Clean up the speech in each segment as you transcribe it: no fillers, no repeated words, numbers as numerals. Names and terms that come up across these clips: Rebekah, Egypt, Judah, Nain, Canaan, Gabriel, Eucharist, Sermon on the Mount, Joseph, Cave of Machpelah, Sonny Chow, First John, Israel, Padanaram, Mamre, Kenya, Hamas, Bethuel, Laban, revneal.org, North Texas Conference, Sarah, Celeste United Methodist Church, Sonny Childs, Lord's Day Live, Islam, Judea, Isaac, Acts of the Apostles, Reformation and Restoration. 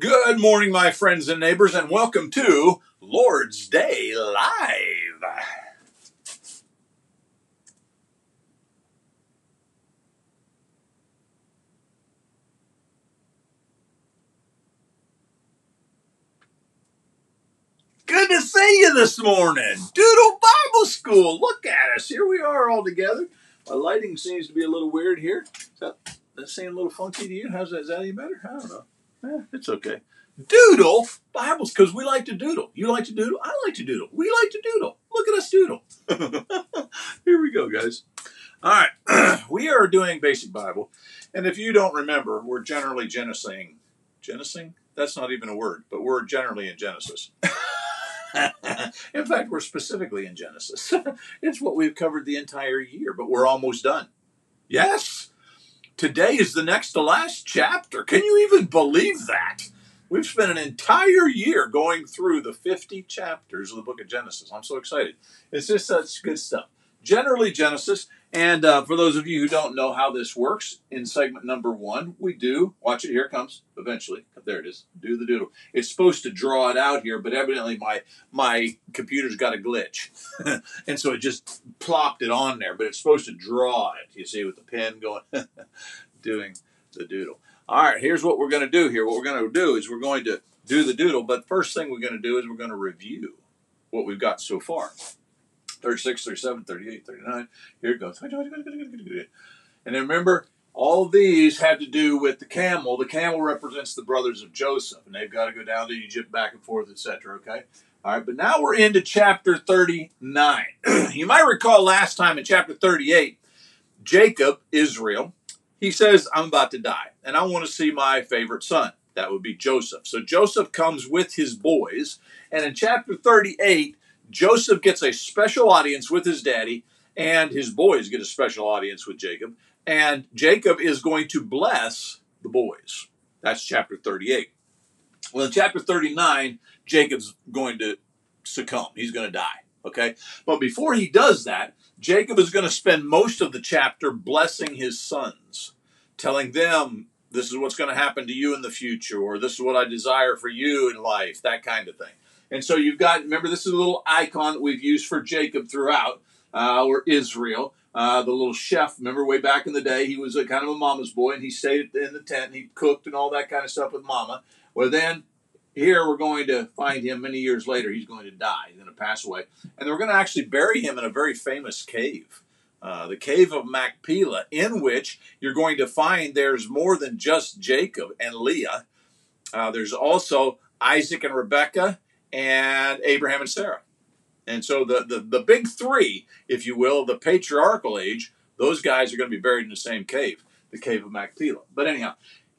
Good morning, my friends and neighbors, and welcome to Lord's Day Live. Good to see you this morning. Doodle Bible School, look at us. Here we are all together. My lighting seems to be a little weird here. Does that seem a little funky to you? How's that? Is that any better? I don't know. It's okay. Doodle Bibles, because we like to doodle. You like to doodle? I like to doodle. We like to doodle. Look at us doodle. Here we go, guys. All right. We are doing Basic Bible. And if you don't remember, we're generally Genesising. Genesising? That's not even a word, but we're generally in Genesis. In fact, we're specifically in Genesis. It's what we've covered the entire year, but we're almost done. Yes. Today is the next to last chapter. Can you even believe that? We've spent an entire year going through the 50 chapters of the book of Genesis. I'm so excited. It's just such good stuff. Generally Genesis, and for those of you who don't know how this works, in segment number one, we do, watch it, here it comes, eventually, there it is, do the doodle. It's supposed to draw it out here, but evidently my computer's got a glitch, and so it just plopped it on there, but it's supposed to draw it, you see, with the pen going, doing the doodle. All right, here's what we're going to do here. What we're going to do is we're going to do the doodle, but first thing we're going to do is we're going to review what we've got so far. 36, 37, 38, 39. Here it goes. And then remember, all of these had to do with the camel. The camel represents the brothers of Joseph, and they've got to go down to Egypt, back and forth, etc. Okay? All right, but now we're into chapter 39. You might recall last time in chapter 38, Jacob, Israel, he says, I'm about to die, and I want to see my favorite son. That would be Joseph. So Joseph comes with his boys, and in chapter 38, Joseph gets a special audience with his daddy, and his boys get a special audience with Jacob, and Jacob is going to bless the boys. That's chapter 38. Well, in chapter 39, Jacob's going to succumb. He's going to die, okay? But before he does that, Jacob is going to spend most of the chapter blessing his sons, telling them, this is what's going to happen to you in the future, or this is what I desire for you in life, that kind of thing. And so you've got, remember, this is a little icon that we've used for Jacob throughout, or Israel, the little chef. Remember way back in the day, he was a kind of a mama's boy, and he stayed in the tent, and he cooked and all that kind of stuff with mama. Well, then, here we're going to find him many years later. He's going to die. He's going to pass away. And we're going to actually bury him in a very famous cave, the Cave of Machpelah, in which you're going to find there's more than just Jacob and Leah. There's also Isaac and Rebekah, and Abraham and Sarah. And so the big three, if you will, the patriarchal age, those guys are going to be buried in the same cave, the Cave of Machpelah. But anyhow,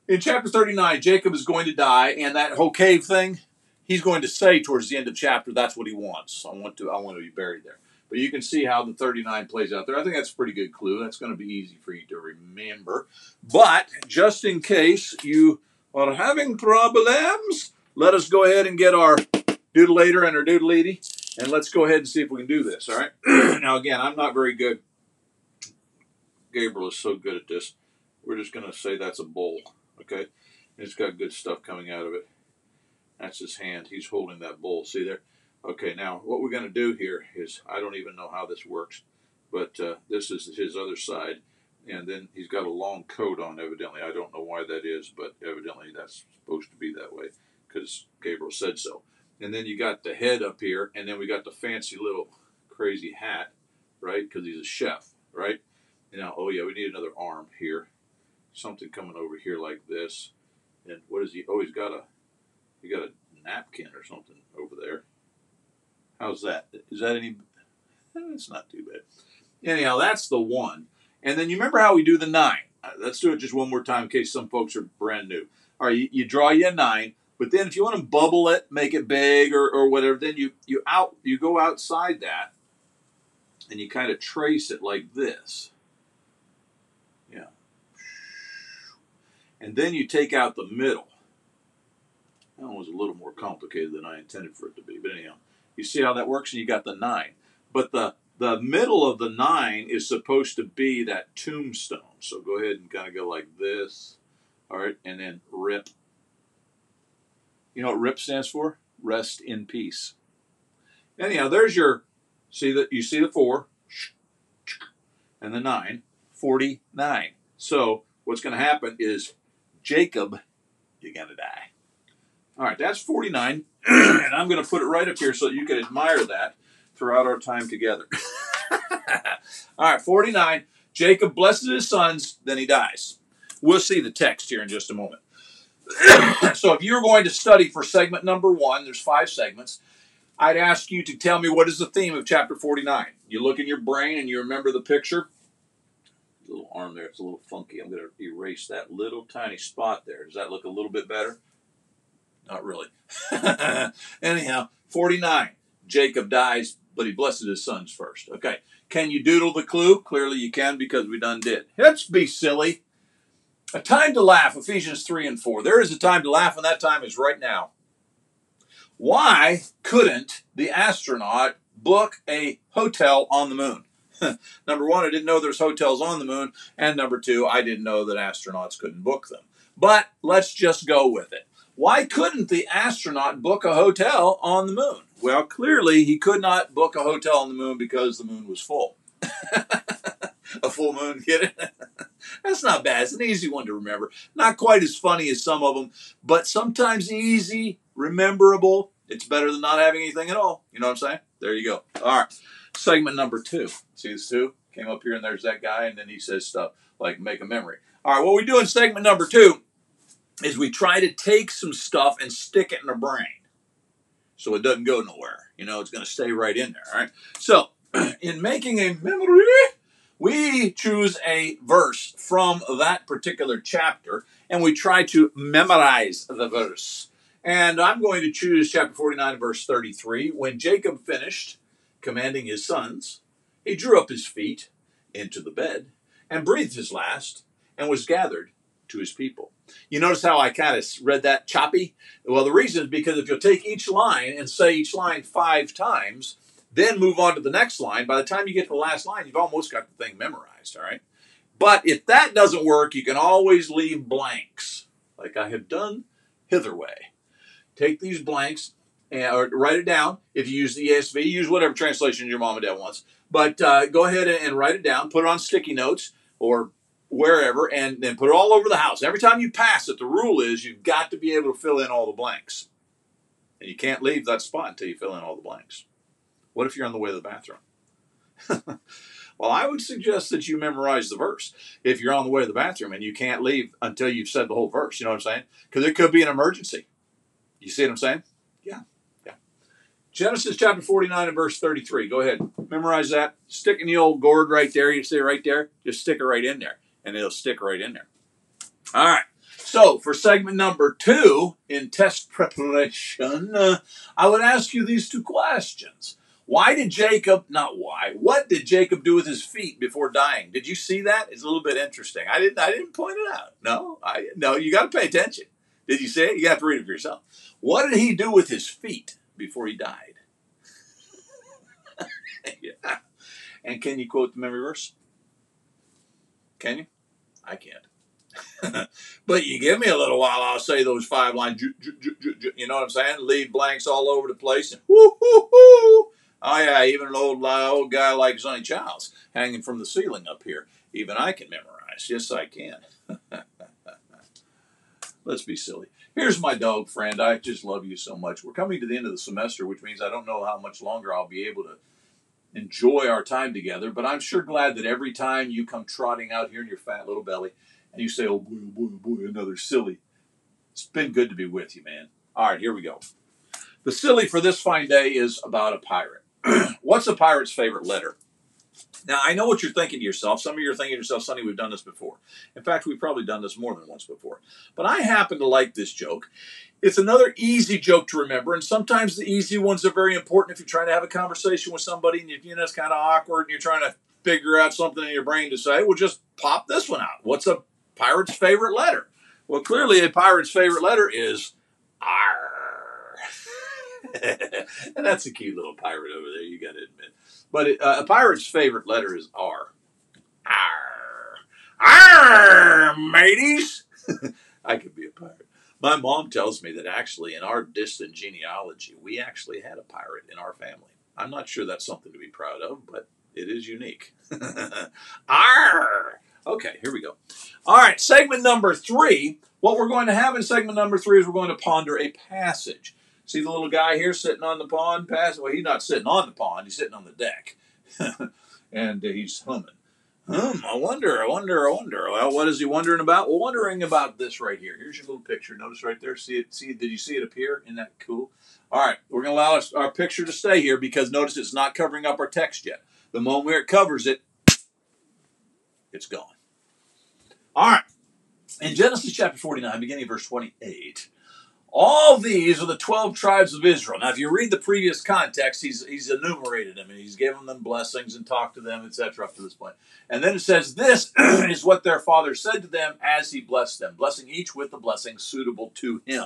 in chapter 39, Jacob is going to die, and that whole cave thing, he's going to say towards the end of chapter, that's what he wants. I want to be buried there. But you can see how the 39 plays out there. I think that's a pretty good clue. That's going to be easy for you to remember. But just in case you are having problems, let us go ahead and get our doodle-later and her doodle-eaty, and let's go ahead and see if we can do this, all right? Now, again, I'm not very good. Gabriel is so good at this. We're just going to say that's a bowl, okay? It's got good stuff coming out of it. That's his hand. He's holding that bowl. See there? Okay, now, what we're going to do here is, I don't even know how this works, but this is his other side, and then he's got a long coat on, evidently. I don't know why that is, but evidently that's supposed to be that way because Gabriel said so. And then you got the head up here, and then we got the fancy little crazy hat, right? Because he's a chef, right? Now, oh yeah, we need another arm here. Something coming over here like this. And what is he? Oh, he got a napkin or something over there. How's that? Is that any? That's not too bad. Anyhow, that's the one. And then you remember how we do the nine. Let's do it just one more time in case some folks are brand new. All right, you draw you a nine. But then if you want to bubble it, make it big or whatever, then you go outside that and you kind of trace it like this. Yeah. And then you take out the middle. That one was a little more complicated than I intended for it to be. But anyhow, you see how that works? And you got the nine. But the middle of the nine is supposed to be that tombstone. So go ahead and kind of go like this. All right. And then rip. You know what RIP stands for? Rest in peace. Anyhow, there's your, you see the 4 and the 9, 49. So what's going to happen is Jacob, you're going to die. All right, that's 49, and I'm going to put it right up here so that you can admire that throughout our time together. All right, 49, Jacob blesses his sons, then he dies. We'll see the text here in just a moment. So if you're going to study for segment number 1, there's 5 segments, I'd ask you to tell me what is the theme of chapter 49. You look in your brain and you remember the picture. Little arm there, it's a little funky. I'm going to erase that little tiny spot there. Does that look a little bit better? Not really. Anyhow, 49. Jacob dies, but he blesses his sons first. Okay, can you doodle the clue? Clearly you can because we done did. Let's be silly. A time to laugh, Ephesians 3 and 4. There is a time to laugh, and that time is right now. Why couldn't the astronaut book a hotel on the moon? Number 1, I didn't know there's hotels on the moon. And number 2, I didn't know that astronauts couldn't book them. But let's just go with it. Why couldn't the astronaut book a hotel on the moon? Well, clearly he could not book a hotel on the moon because the moon was full. A full moon, get it? That's not bad. It's an easy one to remember. Not quite as funny as some of them, but sometimes easy, rememberable. It's better than not having anything at all. You know what I'm saying? There you go. All right. Segment number 2. See this 2? Came up here and there's that guy, and then he says stuff like make a memory. All right, what we do in segment number 2 is we try to take some stuff and stick it in the brain so it doesn't go nowhere. You know, it's going to stay right in there, all right? So in making a memory, we choose a verse from that particular chapter, and we try to memorize the verse. And I'm going to choose chapter 49, verse 33. When Jacob finished commanding his sons, he drew up his feet into the bed and breathed his last and was gathered to his people. You notice how I kind of read that choppy? Well, the reason is because if you'll take each line and say each line 5 times, then move on to the next line, by the time you get to the last line, you've almost got the thing memorized, all right? But if that doesn't work, you can always leave blanks, like I have done hitherway. Take these blanks or write it down. If you use the ESV, use whatever translation your mom and dad wants. But go ahead and write it down. Put it on sticky notes or wherever, and then put it all over the house. Every time you pass it, the rule is you've got to be able to fill in all the blanks. And you can't leave that spot until you fill in all the blanks. What if you're on the way to the bathroom? Well, I would suggest that you memorize the verse if you're on the way to the bathroom and you can't leave until you've said the whole verse. You know what I'm saying? Because it could be an emergency. You see what I'm saying? Yeah. Yeah. Genesis chapter 49 and verse 33. Go ahead. Memorize that. Stick in the old gourd right there. You see it right there? Just stick it right in there. And it'll stick right in there. All right. So for segment number 2 in test preparation, I would ask you these 2 questions. What did Jacob do with his feet before dying? Did you see that? It's a little bit interesting. I didn't point it out. No, you got to pay attention. Did you see it? You have to read it for yourself. What did he do with his feet before he died? Yeah. And can you quote the memory verse? Can you? I can't. But you give me a little while, I'll say those 5 lines. You know what I'm saying? Leave blanks all over the place. And woo-hoo-hoo. Oh, yeah, even an old guy like Sonny Childs hanging from the ceiling up here. Even I can memorize. Yes, I can. Let's be silly. Here's my dog friend. I just love you so much. We're coming to the end of the semester, which means I don't know how much longer I'll be able to enjoy our time together, but I'm sure glad that every time you come trotting out here in your fat little belly and you say, oh boy, another silly. It's been good to be with you, man. All right, here we go. The silly for this fine day is about a pirate. What's a pirate's favorite letter? Now, I know what you're thinking to yourself. Some of you are thinking to yourself, Sonny, we've done this before. In fact, we've probably done this more than once before. But I happen to like this joke. It's another easy joke to remember, and sometimes the easy ones are very important if you're trying to have a conversation with somebody and you know, it's kind of awkward and you're trying to figure out something in your brain to say. Well, just pop this one out. What's a pirate's favorite letter? Well, clearly a pirate's favorite letter is R. And that's a cute little pirate over there, you got to admit. But a pirate's favorite letter is R. R. R, mateys. I could be a pirate. My mom tells me that actually in our distant genealogy, we actually had a pirate in our family. I'm not sure that's something to be proud of, but it is unique. Arr! Okay, here we go. All right, segment number 3. What we're going to have in segment number 3 is we're going to ponder a passage. See the little guy here sitting on the pond? Well, he's not sitting on the pond. He's sitting on the deck. And he's humming. I wonder. Well, what is he wondering about? Well, wondering about this right here. Here's your little picture. Notice right there. See it? See? Did you see it appear? Isn't that cool? All right. We're going to allow our picture to stay here because notice it's not covering up our text yet. The moment it covers it, it's gone. All right. In Genesis chapter 49, beginning of verse 28, all these are the 12 tribes of Israel. Now, if you read the previous context, he's enumerated them, and he's given them blessings and talked to them, etc., up to this point. And then it says, this is what their father said to them as he blessed them, blessing each with the blessing suitable to him.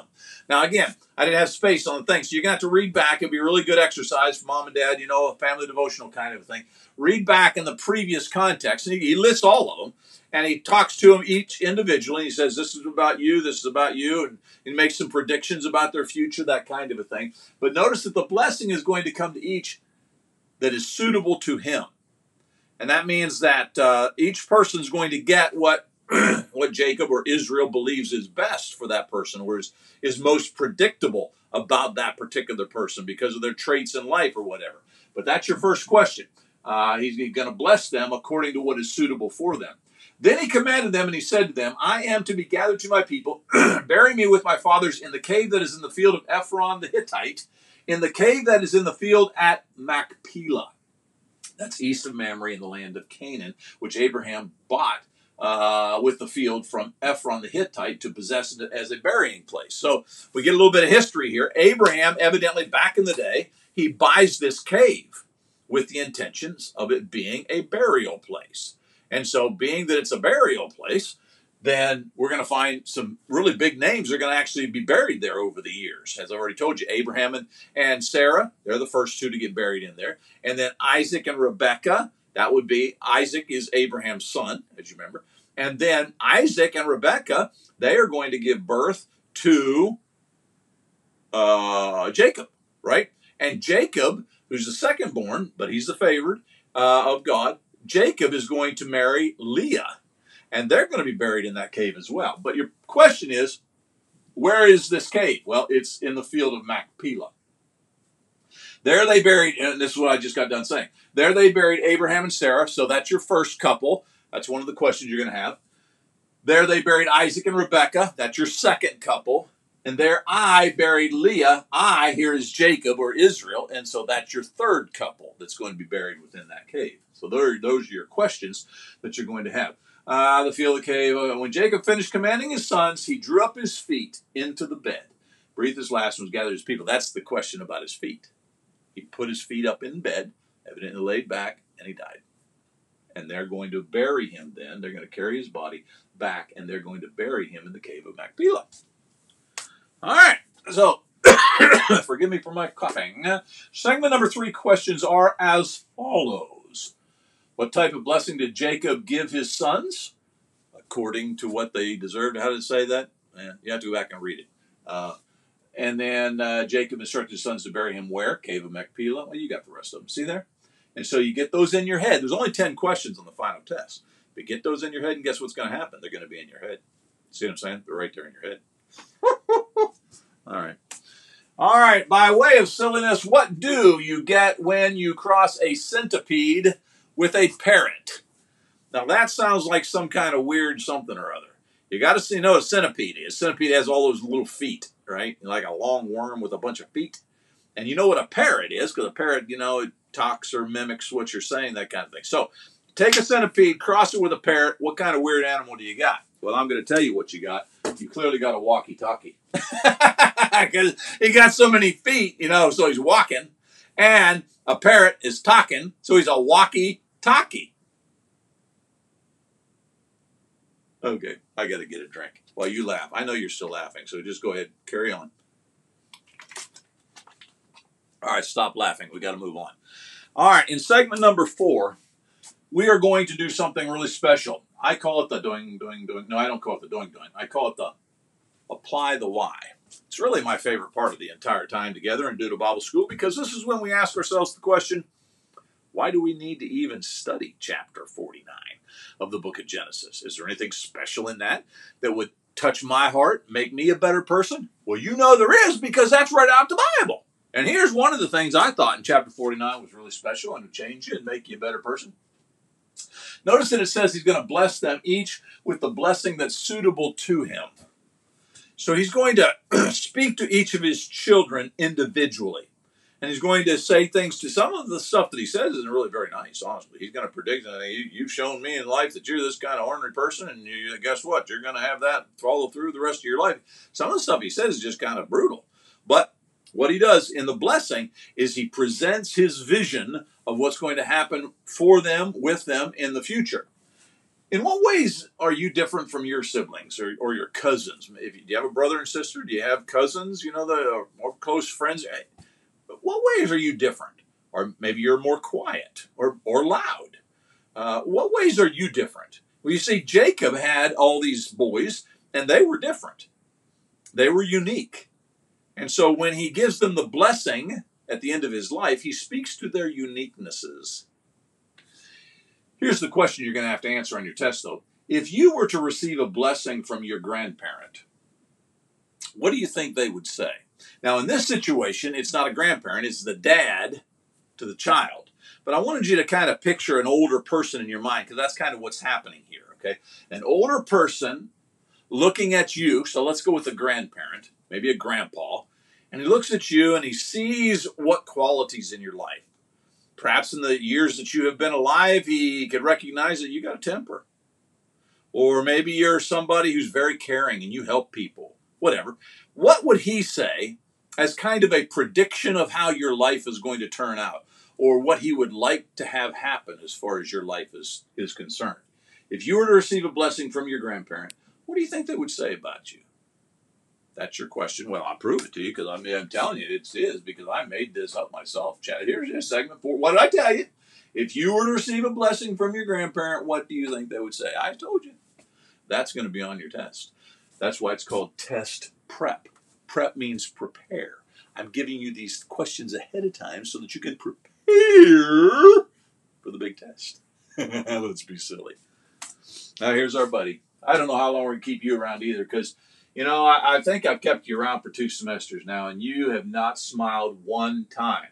Now, again, I didn't have space on the thing, so you're going to have to read back. It'll be a really good exercise for mom and dad, you know, a family devotional kind of thing. Read back in the previous context, and he lists all of them. And he talks to them each individually. He says, this is about you, this is about you. And he makes some predictions about their future, that kind of a thing. But notice that the blessing is going to come to each that is suitable to him. And that means that each person is going to get what, what Jacob or Israel believes is best for that person, or is most predictable about that particular person because of their traits in life or whatever. But that's your first question. He's going to bless them according to what is suitable for them. Then he commanded them, and he said to them, I am to be gathered to my people. Bury me with my fathers in the cave that is in the field of Ephron the Hittite, in the cave that is in the field at Machpelah. That's east of Mamre in the land of Canaan, which Abraham bought with the field from Ephron the Hittite to possess it as a burying place. So we get a little bit of history here. Abraham, evidently back in the day, he buys this cave with the intentions of it being a burial place. And so being that it's a burial place, then we're going to find some really big names that are going to actually be buried there over the years. As I already told you, Abraham and Sarah, they're the first two to get buried in there. And then Isaac and Rebekah, that would be, Isaac is Abraham's son, as you remember. And then Isaac and Rebekah, they are going to give birth to Jacob, right? And Jacob, who's the second born, but he's the favored of God, Jacob is going to marry Leah, and they're going to be buried in that cave as well. But your question is, where is this cave? Well, it's in the field of Machpelah. There they buried, and this is what I just got done saying, there they buried Abraham and Sarah, so that's your first couple. That's one of the questions you're going to have. There they buried Isaac and Rebekah. That's your second couple. And there I buried Leah. I here is Jacob or Israel. And so that's your third couple that's going to be buried within that cave. So those are your questions that you're going to have. The field of the cave. When Jacob finished commanding his sons, he drew up his feet into the bed, breathed his last, and was gathered his people. That's the question about his feet. He put his feet up in bed, evidently laid back, and he died. And they're going to bury him then. They're going to carry his body back, and they're going to bury him in the cave of Machpelah. All right, so forgive me for my coughing. Segment number 3 questions are as follows. What type of blessing did Jacob give his sons? According to what they deserved. How did it say that? You have to go back and read it. And then Jacob instructed his sons to bury him where? Cave of Machpelah. Well, you got the rest of them. See there? And so you get those in your head. There's only 10 questions on the final test. But get those in your head, and guess what's going to happen? They're going to be in your head. See what I'm saying? They're right there in your head. All right, by way of silliness, what do you get when you cross a centipede with a parrot? Now that sounds like some kind of weird something or other. You got to see, you know, a centipede. A centipede has all those little feet, right? Like a long worm with a bunch of feet. And you know what a parrot is, because a parrot, you know, it talks or mimics what you're saying, that kind of thing. So take a centipede, cross it with a parrot. What kind of weird animal do you got? Well, I'm going to tell you what you got. You clearly got a walkie-talkie. Because he got so many feet, you know, so he's walking. And a parrot is talking, so he's a walkie-talkie. Okay, I got to get a drink. Well, you laugh. I know you're still laughing, so just go ahead. Carry on. All right, stop laughing. We got to move on. All right, in segment number 4, we are going to do something really special. I call it the doing, doing, doing. No, I don't call it the doing, doing. I call it the apply the why. It's really my favorite part of the entire time together in Doodle Bible School, because this is when we ask ourselves the question, why do we need to even study chapter 49 of the book of Genesis? Is there anything special in that would touch my heart, make me a better person? Well, you know there is, because that's right out the Bible. And here's one of the things I thought in chapter 49 was really special and would change you and make you a better person. Notice that it says he's going to bless them each with the blessing that's suitable to him. So he's going to speak to each of his children individually. And he's going to say things to some of the stuff that he says isn't really very nice, honestly. He's going to predict, you've shown me in life that you're this kind of ornery person, and you, guess what? You're going to have that follow through the rest of your life. Some of the stuff he says is just kind of brutal. But what he does in the blessing is he presents his vision of what's going to happen for them, with them, in the future. In what ways are you different from your siblings or your cousins? Do you have a brother and sister? Do you have cousins, or close friends? What ways are you different? Or maybe you're more quiet or loud. What ways are you different? Well, you see, Jacob had all these boys, and they were different. They were unique. And so when he gives them the blessing at the end of his life, he speaks to their uniquenesses. Here's the question you're going to have to answer on your test, though. If you were to receive a blessing from your grandparent, what do you think they would say? Now, in this situation, it's not a grandparent, it's the dad to the child. But I wanted you to kind of picture an older person in your mind, because that's kind of what's happening here, okay? An older person looking at you, so let's go with a grandparent, maybe a grandpa, and he looks at you and he sees what qualities in your life. Perhaps in the years that you have been alive, he could recognize that you got a temper. Or maybe you're somebody who's very caring and you help people, whatever. What would he say as kind of a prediction of how your life is going to turn out, or what he would like to have happen as far as your life is concerned? If you were to receive a blessing from your grandparent, what do you think they would say about you? That's your question. Well, I'll prove it to you, because I'm telling you it is, because I made this up myself. Chad, here's your segment for what did I tell you? If you were to receive a blessing from your grandparent, what do you think they would say? I told you. That's going to be on your test. That's why it's called test prep. Prep means prepare. I'm giving you these questions ahead of time so that you can prepare for the big test. Let's be silly. Now, here's our buddy. I don't know how long we're going to keep you around either, because I think I've kept you around for 2 semesters now, and you have not smiled one time.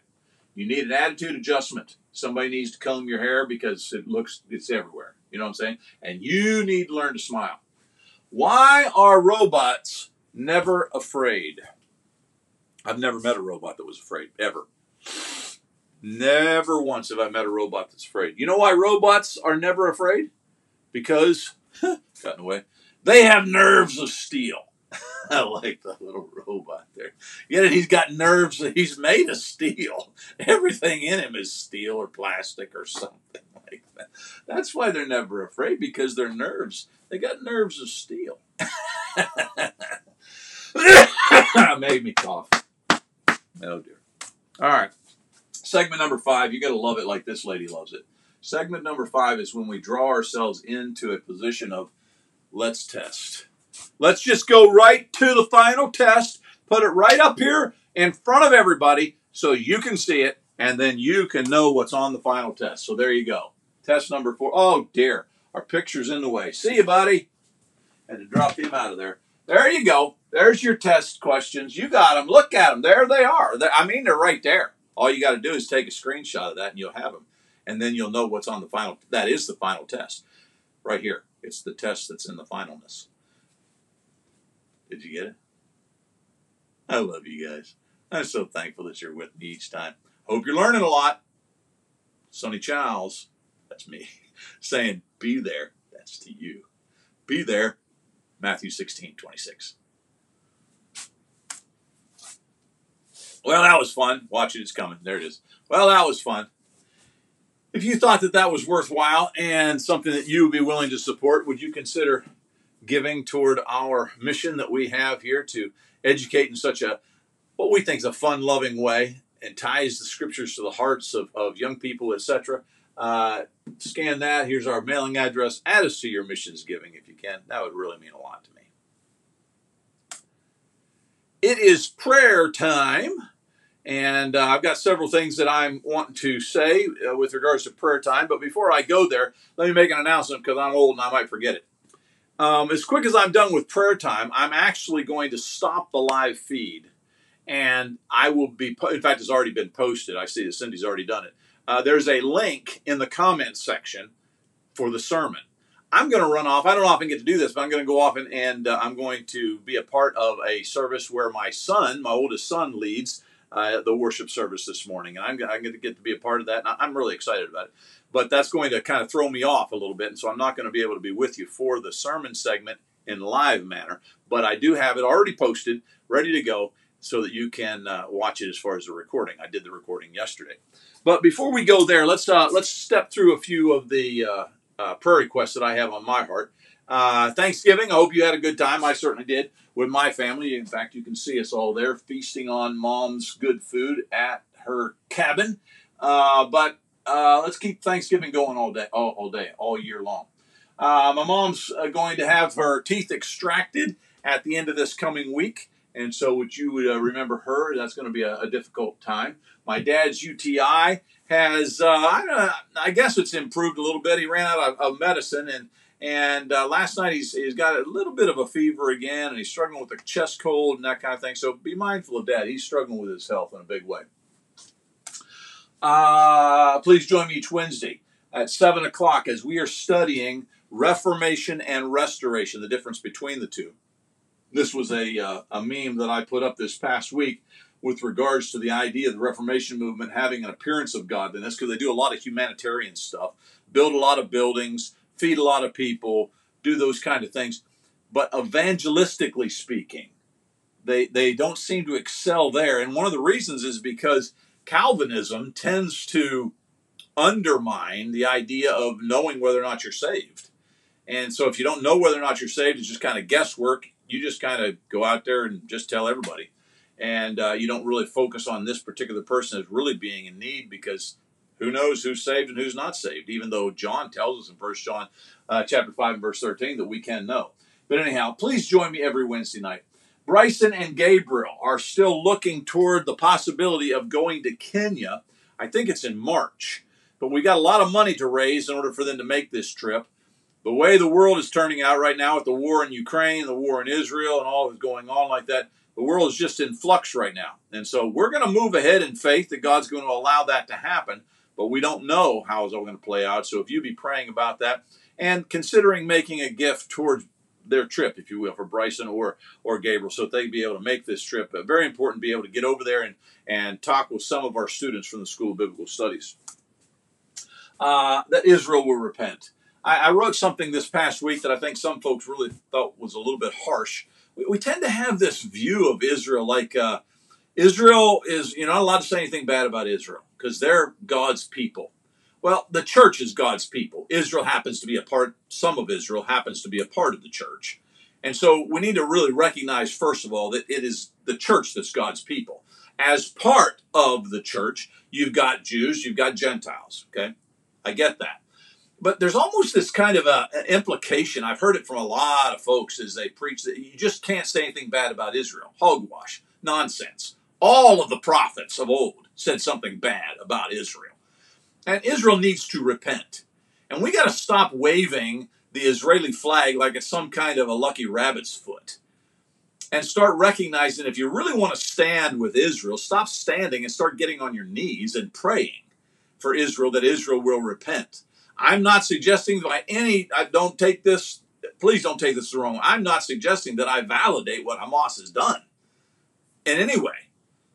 You need an attitude adjustment. Somebody needs to comb your hair, because it's everywhere. You know what I'm saying? And you need to learn to smile. Why are robots never afraid? I've never met a robot that was afraid, ever. Never once have I met a robot that's afraid. You know why robots are never afraid? Because, cutting away, they have nerves of steel. I like that little robot there. Yet he's got nerves that he's made of steel. Everything in him is steel or plastic or something like that. That's why they're never afraid, because their nerves, they got nerves of steel. Made me cough. Oh, dear. All right. Segment number 5. You got to love it like this lady loves it. Segment number 5 is when we draw ourselves into a position of let's test. Let's just go right to the final test, put it right up here in front of everybody so you can see it, and then you can know what's on the final test. So there you go. Test number 4. Oh, dear. Our picture's in the way. See you, buddy. Had to drop him out of there. There you go. There's your test questions. You got them. Look at them. There they are. They're right there. All you got to do is take a screenshot of that, and you'll have them. And then you'll know what's on the final. That is the final test. Right here. It's the test that's in the finalness. Did you get it? I love you guys. I'm so thankful that you're with me each time. Hope you're learning a lot. Sonny Childs, that's me, saying be there, that's to you. Be there, Matthew 16:26. Well, that was fun. Watch it, it's coming. There it is. Well, that was fun. If you thought that that was worthwhile and something that you would be willing to support, would you consider giving toward our mission that we have here to educate in such a, what we think is a fun-loving way, and ties the scriptures to the hearts of young people, etc.? Scan that. Here's our mailing address. Add us to your missions giving if you can. That would really mean a lot to me. It is prayer time, and I've got several things that I'm wanting to say with regards to prayer time, but before I go there, let me make an announcement because I'm old and I might forget it. As quick as I'm done with prayer time, I'm actually going to stop the live feed, and I will be, in fact, it's already been posted. I see that Cindy's already done it. There's a link in the comments section for the sermon. I'm going to run off. I don't often get to do this, but I'm going to go off and I'm going to be a part of a service where my son, my oldest son, leads the worship service this morning. And I'm going to get to be a part of that. And I'm really excited about it. But that's going to kind of throw me off a little bit. And so I'm not going to be able to be with you for the sermon segment in live manner. But I do have it already posted, ready to go, so that you can watch it as far as the recording. I did the recording yesterday. But before we go there, let's step through a few of the... prayer requests that I have on my heart. Thanksgiving, I hope you had a good time. I certainly did with my family. In fact, you can see us all there feasting on Mom's good food at her cabin. But let's keep Thanksgiving going all day, all year long. My mom's going to have her teeth extracted at the end of this coming week. And so would you remember her? That's going to be a difficult time. My dad's UTI has, I guess it's improved a little bit. He ran out of medicine, and last night he's got a little bit of a fever again, and he's struggling with a chest cold and that kind of thing. So be mindful of that. He's struggling with his health in a big way. Please join me each Wednesday at 7 o'clock as we are studying Reformation and Restoration, the difference between the two. This was a meme that I put up this past week with regards to the idea of the Reformation movement having an appearance of godliness, because they do a lot of humanitarian stuff, build a lot of buildings, feed a lot of people, do those kind of things. But evangelistically speaking, they don't seem to excel there. And one of the reasons is because Calvinism tends to undermine the idea of knowing whether or not you're saved. And so if you don't know whether or not you're saved, it's just kind of guesswork. You just kind of go out there and just tell everybody. And you don't really focus on this particular person as really being in need, because who knows who's saved and who's not saved, even though John tells us in First John chapter 5 and verse 13 that we can know. But anyhow, please join me every Wednesday night. Bryson and Gabriel are still looking toward the possibility of going to Kenya. I think it's in March. But we got a lot of money to raise in order for them to make this trip. The way the world is turning out right now with the war in Ukraine, the war in Israel, and all that's going on like that, the world is just in flux right now. And so we're going to move ahead in faith that God's going to allow that to happen, but we don't know how it's all going to play out. So if you be praying about that and considering making a gift towards their trip, if you will, for Bryson or Gabriel, so they'd be able to make this trip. Very important to be able to get over there and talk with some of our students from the School of Biblical Studies. That Israel will repent. I wrote something this past week that I think some folks really thought was a little bit harsh. We tend to have this view of Israel like Israel is, you're not allowed to say anything bad about Israel because they're God's people. Well, the church is God's people. Israel happens to be a part, some of Israel happens to be a part of the church. And so we need to really recognize, first of all, that it is the church that's God's people. As part of the church, you've got Jews, you've got Gentiles, okay? I get that. But there's almost this kind of an implication, I've heard it from a lot of folks as they preach, that you just can't say anything bad about Israel. Hogwash. Nonsense. All of the prophets of old said something bad about Israel. And Israel needs to repent. And we got to stop waving the Israeli flag like it's some kind of a lucky rabbit's foot. And start recognizing if you really want to stand with Israel, stop standing and start getting on your knees and praying for Israel, that Israel will repent. I'm not suggesting by any, please don't take this the wrong way. I'm not suggesting that I validate what Hamas has done in any way.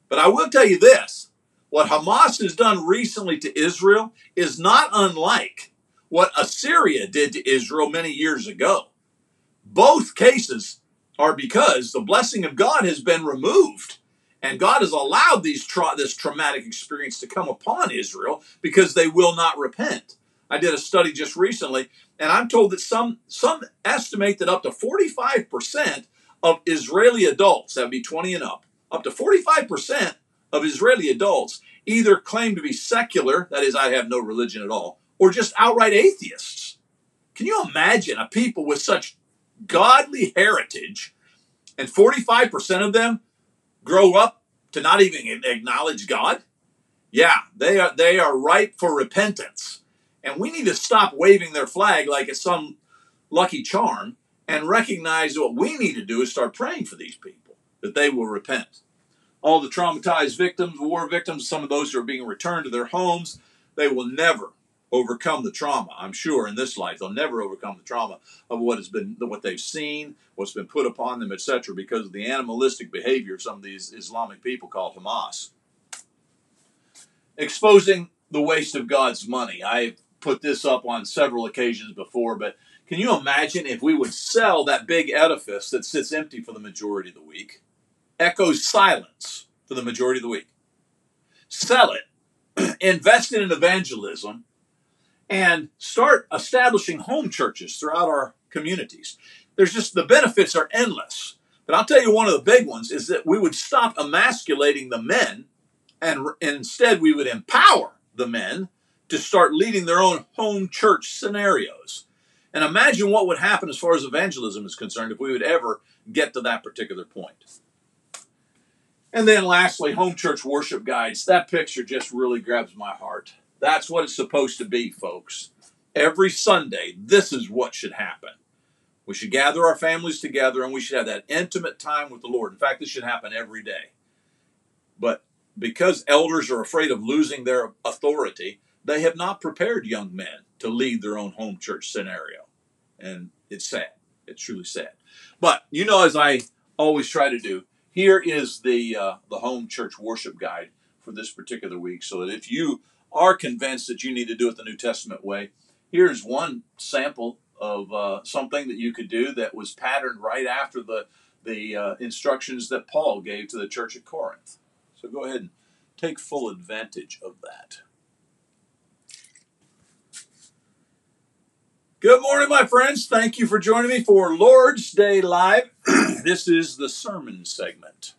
But I will tell you this, what Hamas has done recently to Israel is not unlike what Assyria did to Israel many years ago. Both cases are because the blessing of God has been removed. And God has allowed these this traumatic experience to come upon Israel because they will not repent. I did a study just recently, and I'm told that some estimate that up to 45% of Israeli adults, that would be 20 and up, up to 45% of Israeli adults either claim to be secular, that is, I have no religion at all, or just outright atheists. Can you imagine a people with such godly heritage, and 45% of them grow up to not even acknowledge God? Yeah, they are ripe for repentance. And we need to stop waving their flag like it's some lucky charm and recognize what we need to do is start praying for these people, that they will repent. All the traumatized victims, war victims, some of those who are being returned to their homes, they will never overcome the trauma, I'm sure, in this life. They'll never overcome the trauma of what they've seen, what's been put upon them, etc., because of the animalistic behavior of some of these Islamic people called Hamas. Exposing the waste of God's money. I put this up on several occasions before, but can you imagine if we would sell that big edifice that sits empty for the majority of the week, echoes silence for the majority of the week, sell it, invest in evangelism, and start establishing home churches throughout our communities? There's just, the benefits are endless. But I'll tell you one of the big ones is that we would stop emasculating the men, and instead we would empower the men to start leading their own home church scenarios. And imagine what would happen as far as evangelism is concerned if we would ever get to that particular point. And then lastly, home church worship guides. That picture just really grabs my heart. That's what it's supposed to be, folks. Every Sunday, this is what should happen. We should gather our families together, and we should have that intimate time with the Lord. In fact, this should happen every day. But because elders are afraid of losing their authority, they have not prepared young men to lead their own home church scenario. And it's sad. It's truly sad. But, you know, as I always try to do, here is the home church worship guide for this particular week, so that if you are convinced that you need to do it the New Testament way, here's one sample of something that you could do that was patterned right after the instructions that Paul gave to the church at Corinth. So go ahead and take full advantage of that. Good morning, my friends. Thank you for joining me for Lord's Day Live. This is the sermon segment.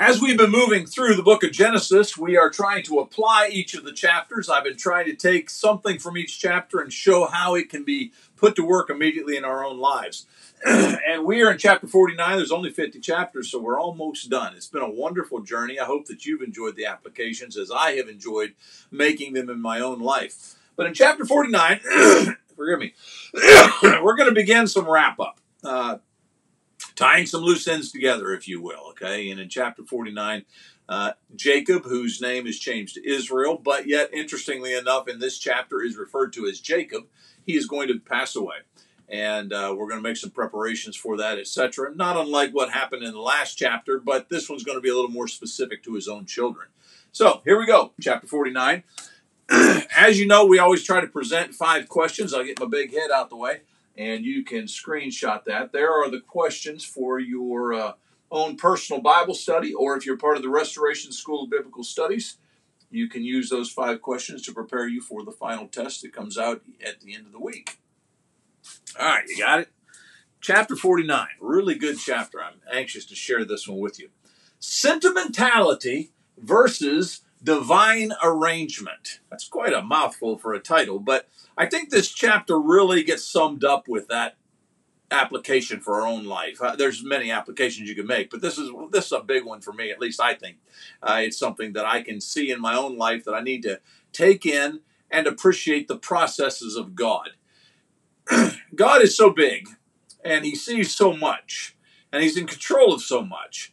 As we've been moving through the book of Genesis, we are trying to apply each of the chapters. I've been trying to take something from each chapter and show how it can be put to work immediately in our own lives. And we are in chapter 49. There's only 50 chapters, so we're almost done. It's been a wonderful journey. I hope that you've enjoyed the applications as I have enjoyed making them in my own life. But in chapter 49, forgive me, we're going to begin some wrap-up. Tying some loose ends together, if you will, okay? And in chapter 49, Jacob, whose name is changed to Israel, but yet, interestingly enough, in this chapter is referred to as Jacob. He is going to pass away, and we're going to make some preparations for that, etc. Not unlike what happened in the last chapter, but this one's going to be a little more specific to his own children. So, here we go, chapter 49. As you know, we always try to present 5 questions. I'll get my big head out the way. And you can screenshot that. There are the questions for your own personal Bible study, or if you're part of the Restoration School of Biblical Studies, you can use those 5 questions to prepare you for the final test that comes out at the end of the week. All right, you got it? Chapter 49, really good chapter. I'm anxious to share this one with you. Sentimentality versus divine arrangement. That's quite a mouthful for a title, but I think this chapter really gets summed up with that application for our own life. There's many applications you can make, but this is a big one for me, at least I think. It's something that I can see in my own life that I need to take in and appreciate the processes of God. God is so big, and He sees so much, and He's in control of so much,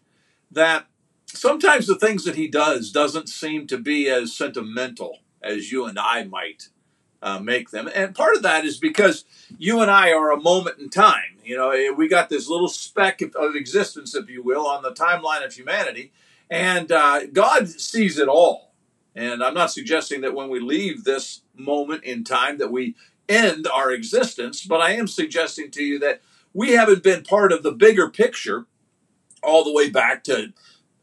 that sometimes the things that He does doesn't seem to be as sentimental as you and I might make them. And part of that is because you and I are a moment in time. You know, we got this little speck of existence, if you will, on the timeline of humanity. And God sees it all. And I'm not suggesting that when we leave this moment in time that we end our existence, but I am suggesting to you that we haven't been part of the bigger picture all the way back to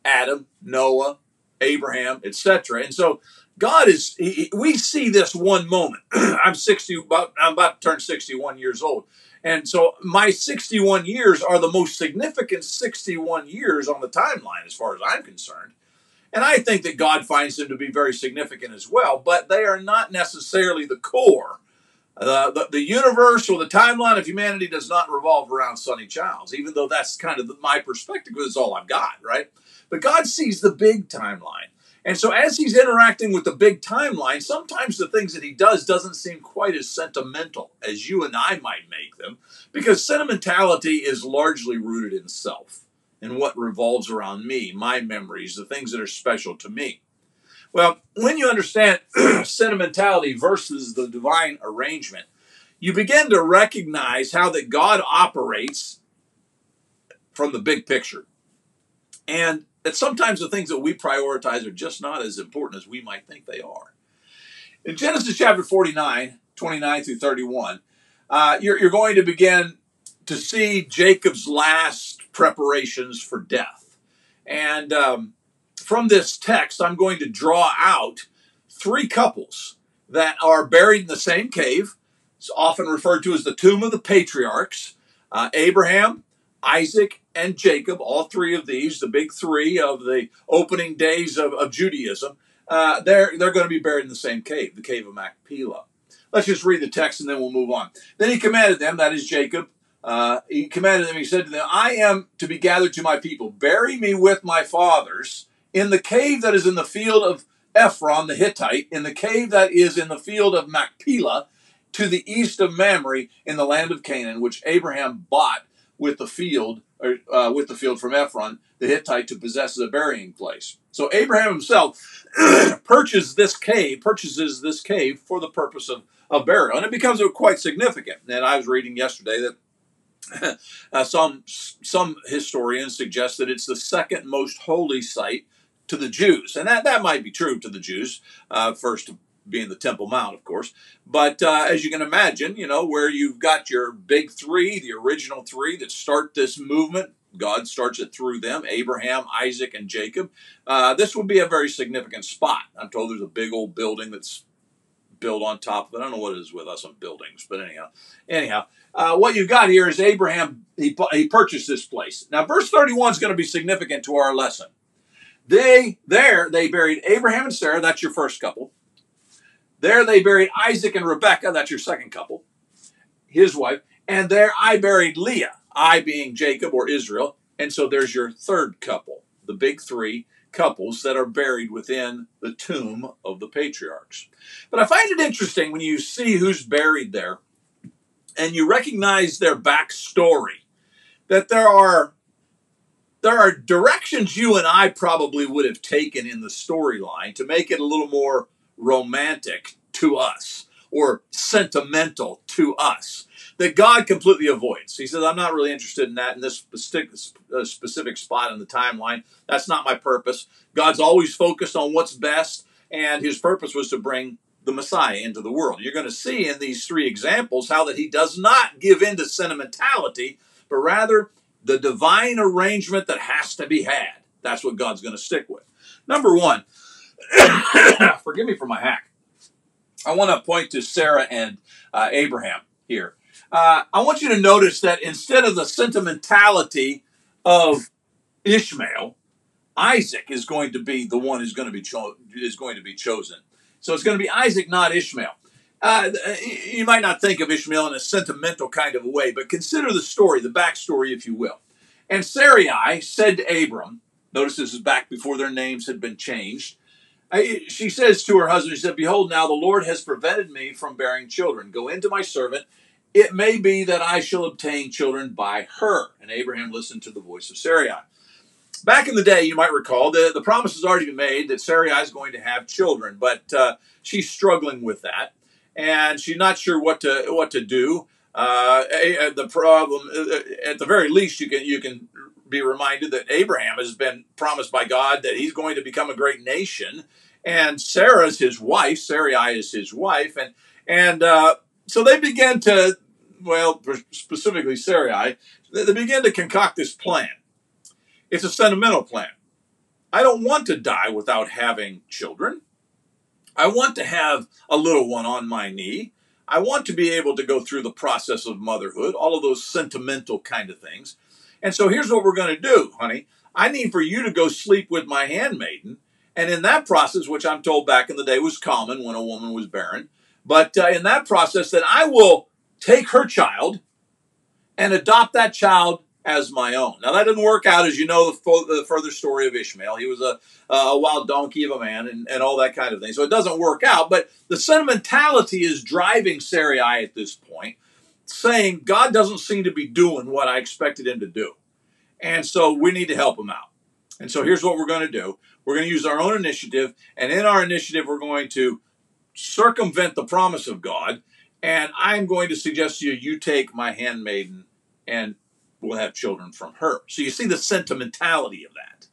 Adam, Noah, Abraham, etc. And so God is, we see this one moment. I'm about to turn 61 years old. And so my 61 years are the most significant 61 years on the timeline as far as I'm concerned. And I think that God finds them to be very significant as well, but they are not necessarily the core The universe or the timeline of humanity does not revolve around Sonny Childs, even though that's kind of my perspective, is all I've got, right? But God sees the big timeline. And so as he's interacting with the big timeline, sometimes the things that he does doesn't seem quite as sentimental as you and I might make them, because sentimentality is largely rooted in self and what revolves around me, my memories, the things that are special to me. Well, when you understand sentimentality versus the divine arrangement, you begin to recognize how that God operates from the big picture. And that sometimes the things that we prioritize are just not as important as we might think they are. In Genesis chapter 49, 29 through 31, you're going to begin to see Jacob's last preparations for death. And from this text, I'm going to draw out three couples that are buried in the same cave. It's often referred to as the tomb of the patriarchs, Abraham, Isaac, and Jacob, all three of these, the big three of the opening days of Judaism, they're going to be buried in the same cave, the Cave of Machpelah. Let's just read the text and then we'll move on. Then he commanded them, that is Jacob, he said to them, I am to be gathered to my people. Bury me with my fathers in the cave that is in the field of Ephron the Hittite, in the cave that is in the field of Machpelah, to the east of Mamre, in the land of Canaan, which Abraham bought with the field from Ephron the Hittite to possess as a burying place. So Abraham himself purchases this cave for the purpose of burial, and it becomes quite significant. And I was reading yesterday that some historians suggest that it's the second most holy site to the Jews, and that might be true to the Jews. First being the Temple Mount, of course. But as you can imagine, you know, where you've got your big three, the original three that start this movement, God starts it through them, Abraham, Isaac, and Jacob. This would be a very significant spot. I'm told there's a big old building that's built on top of it. I don't know what it is with us on buildings, but anyhow, what you've got here is Abraham, he purchased this place. Now, verse 31 is going to be significant to our lesson. They buried Abraham and Sarah, that's your first couple. There they buried Isaac and Rebekah, that's your second couple, his wife. And there I buried Leah, I being Jacob or Israel. And so there's your third couple, the big three couples that are buried within the tomb of the patriarchs. But I find it interesting when you see who's buried there and you recognize their backstory, that there are directions you and I probably would have taken in the storyline to make it a little more romantic to us or sentimental to us that God completely avoids. He says, I'm not really interested in that in this specific spot in the timeline. That's not my purpose. God's always focused on what's best, and his purpose was to bring the Messiah into the world. You're going to see in these three examples how that he does not give in to sentimentality, but rather the divine arrangement that has to be had. That's what God's going to stick with. Number one, forgive me for my hack. I want to point to Sarah and Abraham here. I want you to notice that instead of the sentimentality of Ishmael, Isaac is going to be the one who's going to be chosen. So it's going to be Isaac, not Ishmael. You might not think of Ishmael in a sentimental kind of a way, but consider the story, the backstory, if you will. And Sarai said to Abram, notice this is back before their names had been changed, she says to her husband, she said, behold, now the Lord has prevented me from bearing children. Go into my servant. It may be that I shall obtain children by her. And Abraham listened to the voice of Sarai. Back in the day, you might recall, the promise has already been made that Sarai is going to have children, but she's struggling with that, and she's not sure what to do. The problem, at the very least, you can be reminded that Abraham has been promised by God that he's going to become a great nation, and Sarah's his wife, Sarai is his wife, and so they began to, well, specifically Sarai, they began to concoct this plan. It's a sentimental plan. I don't want to die without having children. I want to have a little one on my knee. I want to be able to go through the process of motherhood, all of those sentimental kind of things. And so here's what we're going to do, honey. I need for you to go sleep with my handmaiden. And in that process, which I'm told back in the day was common when a woman was barren, But in that process, then I will take her child and adopt that child as my own. Now, that didn't work out, as you know, the further story of Ishmael. He was a wild donkey of a man and all that kind of thing. So it doesn't work out. But the sentimentality is driving Sarai at this point, saying God doesn't seem to be doing what I expected him to do. And so we need to help him out. And so here's what we're going to do. We're going to use our own initiative. And in our initiative, we're going to circumvent the promise of God. And I'm going to suggest to you, you take my handmaiden and we'll have children from her. So you see the sentimentality of that.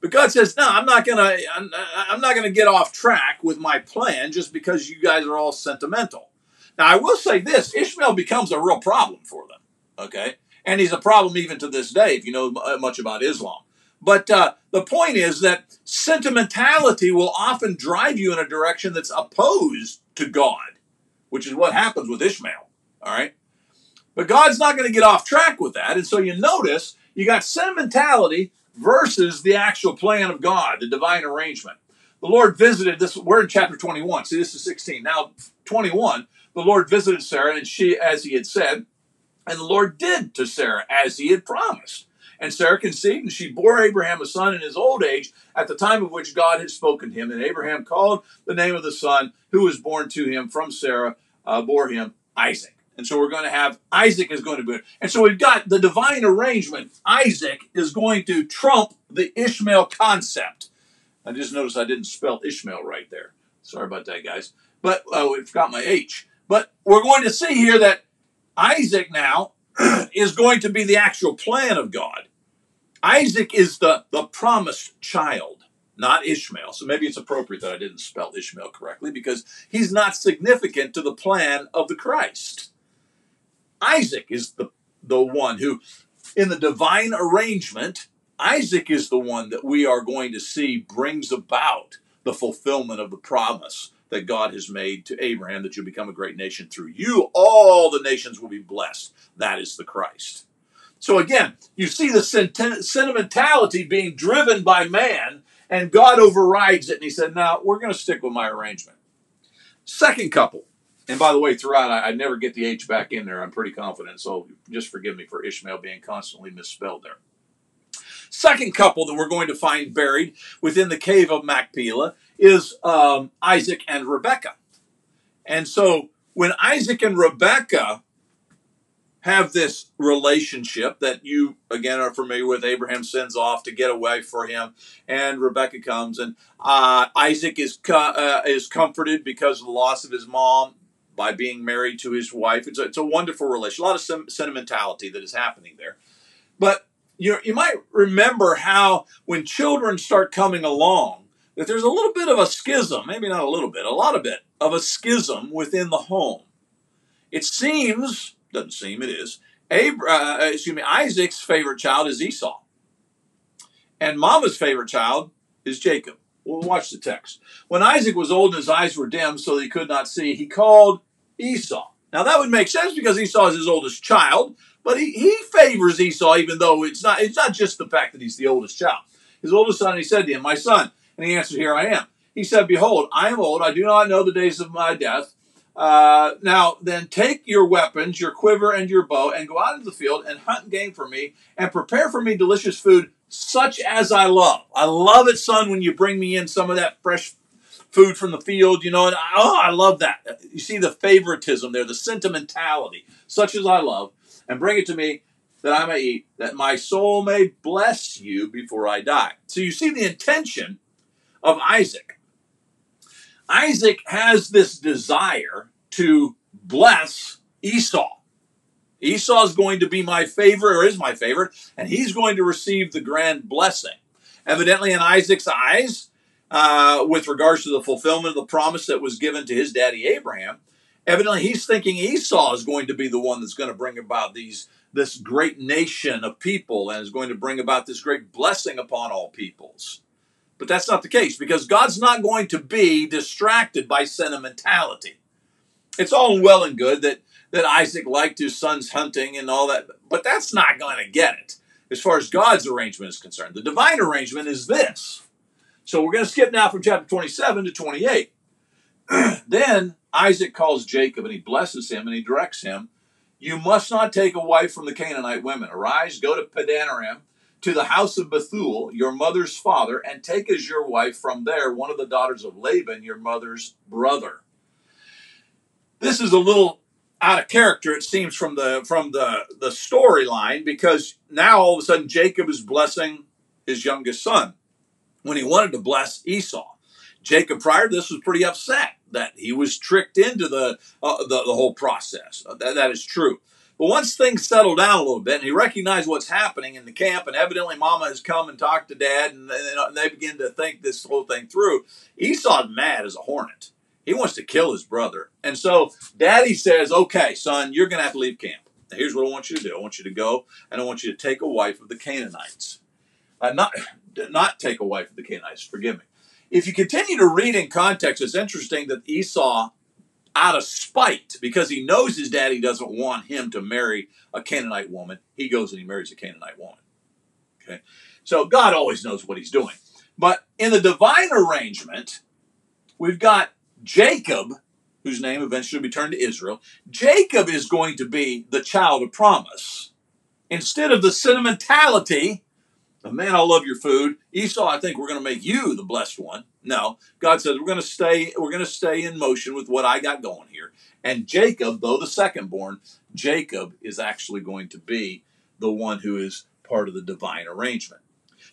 But God says, no, I'm not going to get off track with my plan just because you guys are all sentimental. Now, I will say this, Ishmael becomes a real problem for them, okay? And he's a problem even to this day, if you know much about Islam. But the point is that sentimentality will often drive you in a direction that's opposed to God, which is what happens with Ishmael, all right? But God's not going to get off track with that. And so you notice you got sentimentality versus the actual plan of God, the divine arrangement. The Lord visited this. We're in chapter 21. See, this is 16. Now, 21, the Lord visited Sarah, and she, as he had said, and the Lord did to Sarah as he had promised. And Sarah conceived, and she bore Abraham a son in his old age at the time of which God had spoken to him. And Abraham called the name of the son who was born to him from Sarah, bore him Isaac. And so we're going to have, Isaac is going to be, and so we've got the divine arrangement. Isaac is going to trump the Ishmael concept. I just noticed I didn't spell Ishmael right there. Sorry about that, guys. But we forgot my H. But we're going to see here that Isaac now is going to be the actual plan of God. Isaac is the promised child, not Ishmael. So maybe it's appropriate that I didn't spell Ishmael correctly because he's not significant to the plan of the Christ. Isaac is the one who, in the divine arrangement, Isaac is the one that we are going to see brings about the fulfillment of the promise that God has made to Abraham, that you'll become a great nation. Through you, all the nations will be blessed. That is the Christ. So again, you see the sentimentality being driven by man, and God overrides it, and he said, no, we're going to stick with my arrangement. Second couple. And by the way, throughout, I never get the H back in there. I'm pretty confident, so just forgive me for Ishmael being constantly misspelled there. Second couple that we're going to find buried within the cave of Machpelah is Isaac and Rebekah. And so when Isaac and Rebekah have this relationship that you, again, are familiar with, Abraham sends off to get away for him, and Rebekah comes, and Isaac is comforted because of the loss of his mom by being married to his wife. It's a wonderful relationship. A lot of sentimentality that is happening there. But you might remember how when children start coming along, that there's a little bit of a schism, maybe not a little bit, a lot of bit, of a schism within the home. It seems, doesn't seem, it is, Isaac's favorite child is Esau. And Mama's favorite child is Jacob. Well, watch the text. When Isaac was old and his eyes were dim so that he could not see, he called Esau. Now, that would make sense because Esau is his oldest child, but he favors Esau, even though it's not just the fact that he's the oldest child. His oldest son, he said to him, my son. And he answered, here I am. He said, behold, I am old. I do not know the days of my death. Now then take your weapons, your quiver and your bow, and go out into the field and hunt game for me and prepare for me delicious food such as I love. I love it, son, when you bring me in some of that fresh food from the field, you know, and I love that. You see the favoritism there, the sentimentality, such as I love, and bring it to me that I may eat, that my soul may bless you before I die. So you see the intention of Isaac. Isaac has this desire to bless Esau. Esau is going to be my favorite, or is my favorite, and he's going to receive the grand blessing. Evidently, in Isaac's eyes, with regards to the fulfillment of the promise that was given to his daddy Abraham, evidently he's thinking Esau is going to be the one that's going to bring about this great nation of people and is going to bring about this great blessing upon all peoples. But that's not the case, because God's not going to be distracted by sentimentality. It's all well and good that Isaac liked his son's hunting and all that, but that's not going to get it as far as God's arrangement is concerned. The divine arrangement is this. So we're going to skip now from chapter 27 to 28. Then Isaac calls Jacob and he blesses him and he directs him, "You must not take a wife from the Canaanite women. Arise, go to Padanaram, to the house of Bethuel, your mother's father, and take as your wife from there one of the daughters of Laban, your mother's brother." This is a little out of character, it seems, from the storyline, because now all of a sudden Jacob is blessing his youngest son when he wanted to bless Esau. Jacob prior to this was pretty upset that he was tricked into the whole process. That is true. But once things settle down a little bit and he recognized what's happening in the camp, and evidently Mama has come and talked to Dad, and they begin to think this whole thing through, Esau's mad as a hornet. He wants to kill his brother. And so Daddy says, "Okay, son, you're going to have to leave camp. Now, here's what I want you to do. I want you to go, and I want you to take a wife of the Canaanites." Not take a wife of the Canaanites, forgive me. If you continue to read in context, it's interesting that Esau, out of spite, because he knows his daddy doesn't want him to marry a Canaanite woman, he goes and he marries a Canaanite woman. Okay, so God always knows what he's doing. But in the divine arrangement, we've got Jacob, whose name eventually will be turned to Israel. Jacob is going to be the child of promise. Instead of the sentimentality, "Man, I love your food. Esau, I think we're going to make you the blessed one." No, God says, we're going to stay in motion with what I got going here. And Jacob, though the second born, Jacob is actually going to be the one who is part of the divine arrangement.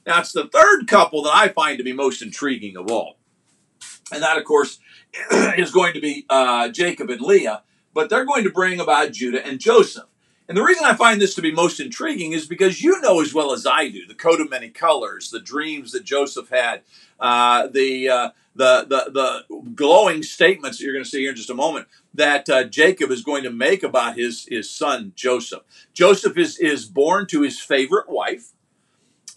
Now, it's the third couple that I find to be most intriguing of all. And that, of course, is going to be Jacob and Leah, but they're going to bring about Judah and Joseph. And the reason I find this to be most intriguing is because you know as well as I do the coat of many colors, the dreams that Joseph had, the glowing statements that you're going to see here in just a moment that Jacob is going to make about his son Joseph. Joseph is born to his favorite wife.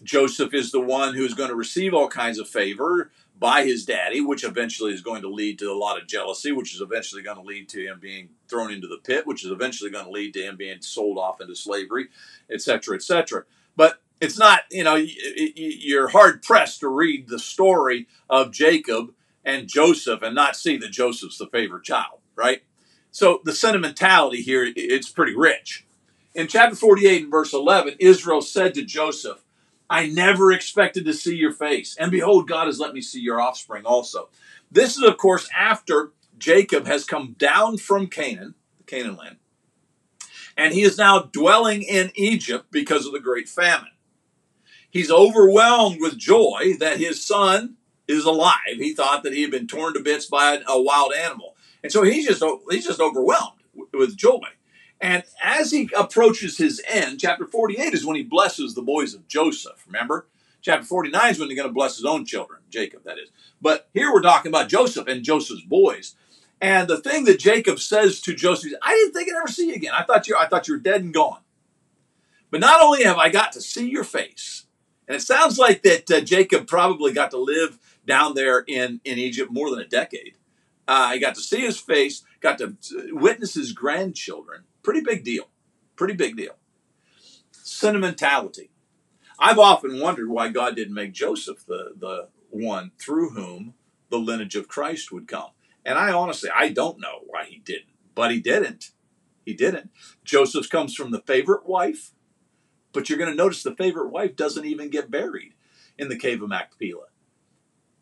Joseph is the one who is going to receive all kinds of favor by his daddy, which eventually is going to lead to a lot of jealousy, which is eventually going to lead to him being thrown into the pit, which is eventually going to lead to him being sold off into slavery, etc., etc. But it's not, you're hard-pressed to read the story of Jacob and Joseph and not see that Joseph's the favorite child, right? So the sentimentality here, it's pretty rich. In chapter 48 and verse 11, Israel said to Joseph, "I never expected to see your face, and behold, God has let me see your offspring also." This is, of course, after Jacob has come down from Canaan, the Canaan land, and he is now dwelling in Egypt because of the great famine. He's overwhelmed with joy that his son is alive. He thought that he had been torn to bits by a wild animal. And so he's just overwhelmed with joy. And as he approaches his end, chapter 48 is when he blesses the boys of Joseph, remember? Chapter 49 is when he's going to bless his own children, Jacob, that is. But here we're talking about Joseph and Joseph's boys. And the thing that Jacob says to Joseph is, "I didn't think I'd ever see you again. I thought you were dead and gone. But not only have I got to see your face," and it sounds like that Jacob probably got to live down there in Egypt more than a decade. He got to see his face, got to witness his grandchildren. Pretty big deal. Sentimentality. I've often wondered why God didn't make Joseph the one through whom the lineage of Christ would come. And I honestly don't know why he didn't. But he didn't. Joseph comes from the favorite wife. But you're going to notice the favorite wife doesn't even get buried in the Cave of Machpelah.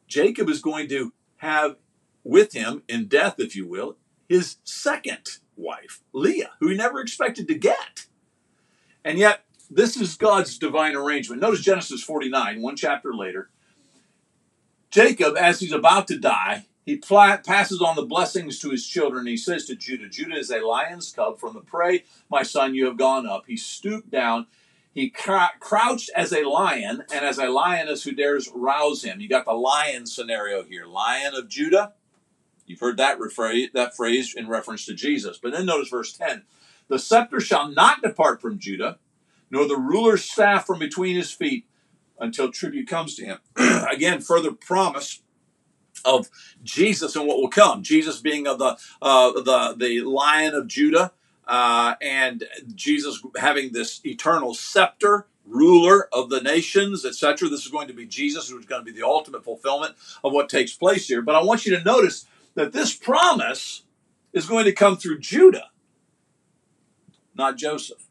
Jacob is going to have with him, in death if you will, his second wife, Leah, who he never expected to get. And yet, this is God's divine arrangement. Notice Genesis 49, one chapter later. Jacob, as he's about to die, he passes on the blessings to his children. He says to Judah, "Judah is a lion's cub from the prey. My son, you have gone up." He stooped down. He crouched as a lion and as a lioness who dares rouse him. You got the lion scenario here. Lion of Judah. You've heard that phrase in reference to Jesus. But then notice verse 10. "The scepter shall not depart from Judah, nor the ruler's staff from between his feet until tribute comes to him." Again, further promise of Jesus and what will come. Jesus being of the Lion of Judah, and Jesus having this eternal scepter, ruler of the nations, etc. This is going to be Jesus, who is going to be the ultimate fulfillment of what takes place here. But I want you to notice that this promise is going to come through Judah, not Joseph.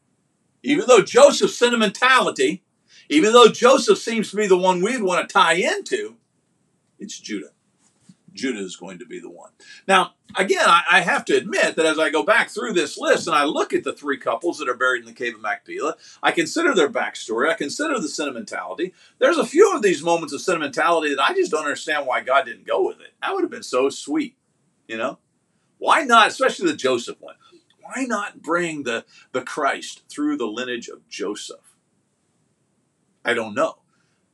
Even though Joseph's sentimentality, even though Joseph seems to be the one we'd want to tie into, it's Judah. Judah is going to be the one. Now, again, I have to admit that as I go back through this list and I look at the three couples that are buried in the Cave of Machpelah, I consider their backstory, I consider the sentimentality. There's a few of these moments of sentimentality that I just don't understand why God didn't go with it. That would have been so sweet, you know? Why not, especially the Joseph one, why not bring the Christ through the lineage of Joseph? I don't know,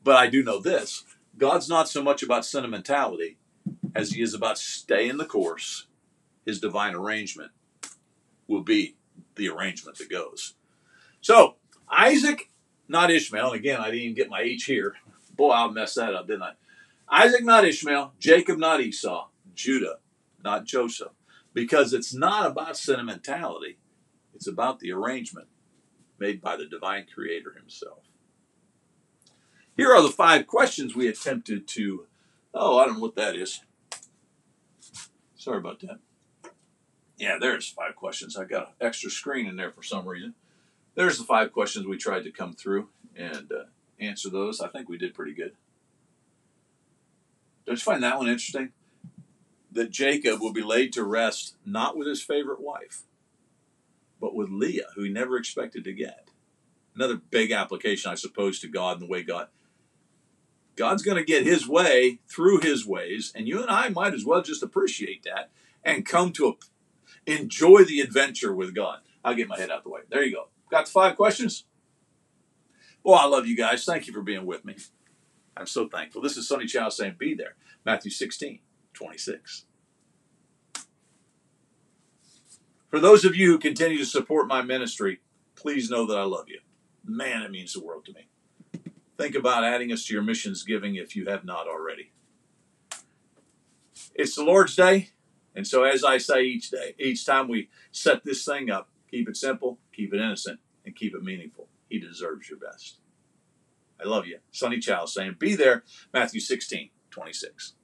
but I do know this. God's not so much about sentimentality as he is about staying the course. His divine arrangement will be the arrangement that goes. So, Isaac, not Ishmael. Again, I didn't even get my H here. Boy, I messed that up, didn't I? Isaac, not Ishmael. Jacob, not Esau. Judah, not Joseph. Because it's not about sentimentality. It's about the arrangement made by the divine creator himself. Here are the five questions we attempted to... Oh, I don't know what that is. Sorry about that. Yeah, there's five questions. I got an extra screen in there for some reason. There's the five questions we tried to come through and answer those. I think we did pretty good. Don't you find that one interesting? That Jacob will be laid to rest not with his favorite wife, but with Leah, who he never expected to get. Another big application, I suppose, to God and the way God's going to get his way through his ways, and you and I might as well just appreciate that and come to enjoy the adventure with God. I'll get my head out the way. There you go. Got the five questions? Well, I love you guys. Thank you for being with me. I'm so thankful. This is Sonny Chow saying, be there. Matthew 16:26. For those of you who continue to support my ministry, please know that I love you. Man, it means the world to me. Think about adding us to your missions giving if you have not already. It's the Lord's Day, and so as I say each day, each time we set this thing up, keep it simple, keep it innocent, and keep it meaningful. He deserves your best. I love you. Sonny Chow saying, be there, Matthew 16:26.